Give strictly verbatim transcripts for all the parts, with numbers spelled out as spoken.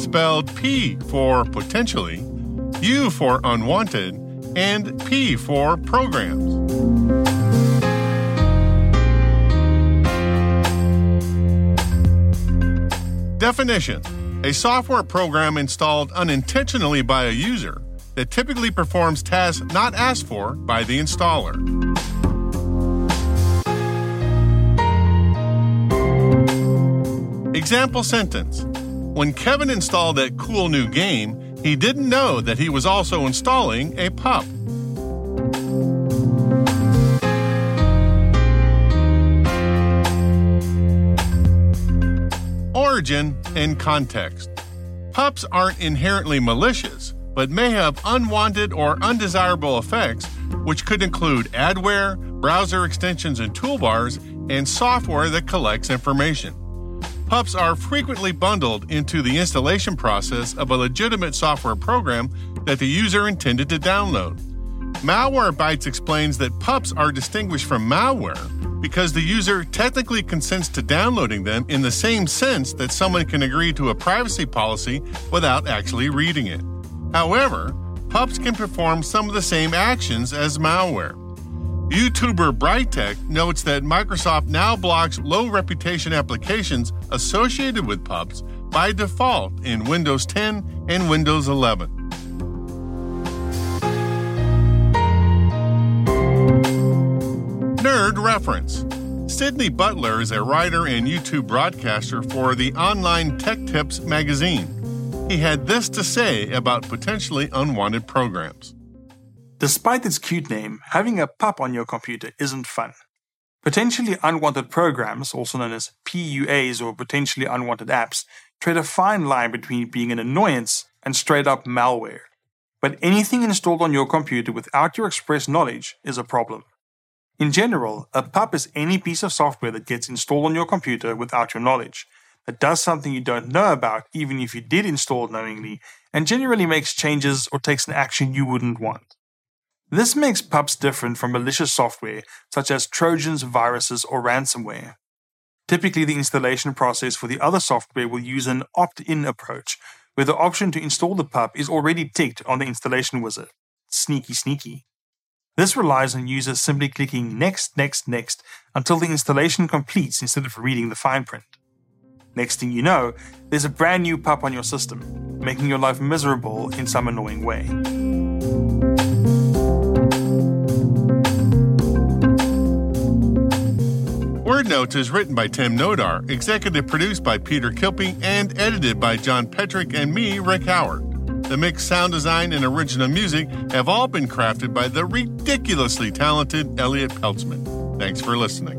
Spelled P for potentially, U for unwanted, and P for programs. Definition: a software program installed unintentionally by a user that typically performs tasks not asked for by the installer. Example sentence: when Kevin installed that cool new game, he didn't know that he was also installing a pub. Origin and context. P U Bs aren't inherently malicious, but may have unwanted or undesirable effects, which could include adware, browser extensions and toolbars, and software that collects information. P U Bs are frequently bundled into the installation process of a legitimate software program that the user intended to download. Malwarebytes explains that P U Bs are distinguished from malware because the user technically consents to downloading them in the same sense that someone can agree to a privacy policy without actually reading it. However, P U Bs can perform some of the same actions as malware. YouTuber BrightTech notes that Microsoft now blocks low-reputation applications associated with P U Bs by default in Windows ten and Windows eleven. Nerd reference. Sydney Butler is a writer and YouTube broadcaster for the Online Tech Tips magazine. He had this to say about potentially unwanted programs. Despite its cute name, having a P U B on your computer isn't fun. Potentially unwanted programs, also known as P U As or potentially unwanted apps, tread a fine line between being an annoyance and straight-up malware. But anything installed on your computer without your express knowledge is a problem. In general, a P U B is any piece of software that gets installed on your computer without your knowledge, that does something you don't know about even if you did install it knowingly, and generally makes changes or takes an action you wouldn't want. This makes P U Bs different from malicious software, such as Trojans, viruses, or ransomware. Typically, the installation process for the other software will use an opt-in approach, where the option to install the P U B is already ticked on the installation wizard. Sneaky, sneaky. This relies on users simply clicking next, next, next, until the installation completes instead of reading the fine print. Next thing you know, there's a brand new P U B on your system, making your life miserable in some annoying way. Word Notes is written by Tim Nodar, executive produced by Peter Kilpey, and edited by John Petrick and me, Rick Howard. The mix, sound design, and original music have all been crafted by the ridiculously talented Elliot Peltzman. Thanks for listening.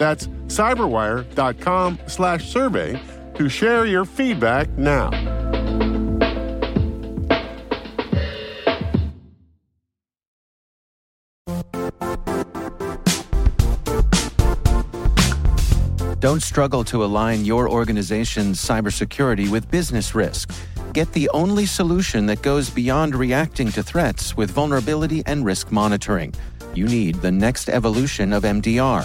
That's cyberwire dot com slash survey to share your feedback now. Don't struggle to align your organization's cybersecurity with business risk. Get the only solution that goes beyond reacting to threats with vulnerability and risk monitoring. You need the next evolution of M D R,